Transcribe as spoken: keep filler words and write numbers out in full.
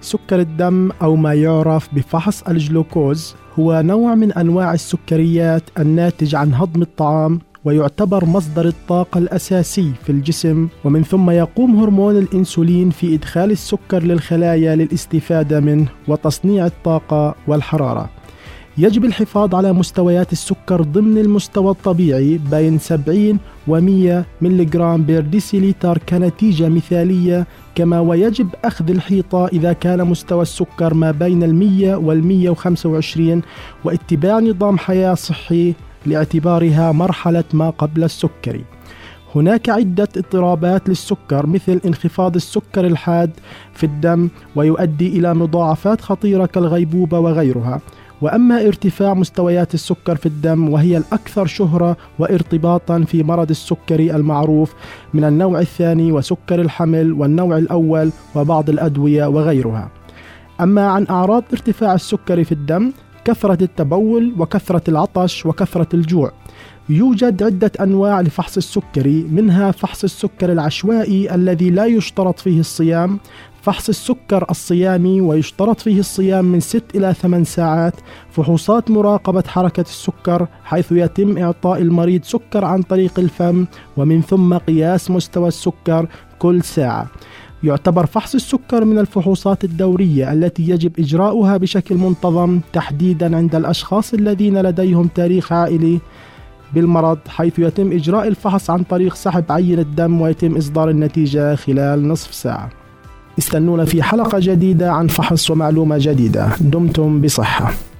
سكر الدم أو ما يعرف بفحص الجلوكوز هو نوع من أنواع السكريات الناتج عن هضم الطعام، ويعتبر مصدر الطاقة الأساسي في الجسم، ومن ثم يقوم هرمون الإنسولين في إدخال السكر للخلايا للاستفادة منه وتصنيع الطاقة والحرارة. يجب الحفاظ على مستويات السكر ضمن المستوى الطبيعي بين سبعين ومئة ملغرام بير ديسيليتر كنتيجة مثالية، كما ويجب أخذ الحيطة إذا كان مستوى السكر ما بين المية والمية وخمسة وعشرين، واتباع نظام حياة صحي لاعتبارها مرحلة ما قبل السكري. هناك عدة اضطرابات للسكر مثل انخفاض السكر الحاد في الدم ويؤدي إلى مضاعفات خطيرة كالغيبوبة وغيرها. وأما ارتفاع مستويات السكر في الدم، وهي الأكثر شهرة وارتباطا في مرض السكري المعروف من النوع الثاني وسكر الحمل والنوع الأول وبعض الأدوية وغيرها. أما عن أعراض ارتفاع السكري في الدم: كثرة التبول وكثرة العطش وكثرة الجوع. يوجد عدة أنواع لفحص السكري، منها فحص السكر العشوائي الذي لا يشترط فيه الصيام، فحص السكر الصيامي ويشترط فيه الصيام من ست إلى ثمان ساعات، فحوصات مراقبة حركة السكر حيث يتم إعطاء المريض سكر عن طريق الفم ومن ثم قياس مستوى السكر كل ساعة. يعتبر فحص السكر من الفحوصات الدورية التي يجب إجراؤها بشكل منتظم، تحديدا عند الأشخاص الذين لديهم تاريخ عائلي بالمرض، حيث يتم إجراء الفحص عن طريق سحب عينة الدم ويتم إصدار النتيجة خلال نصف ساعة. استنونا في حلقة جديدة عن فحص ومعلومة جديدة. دمتم بصحة.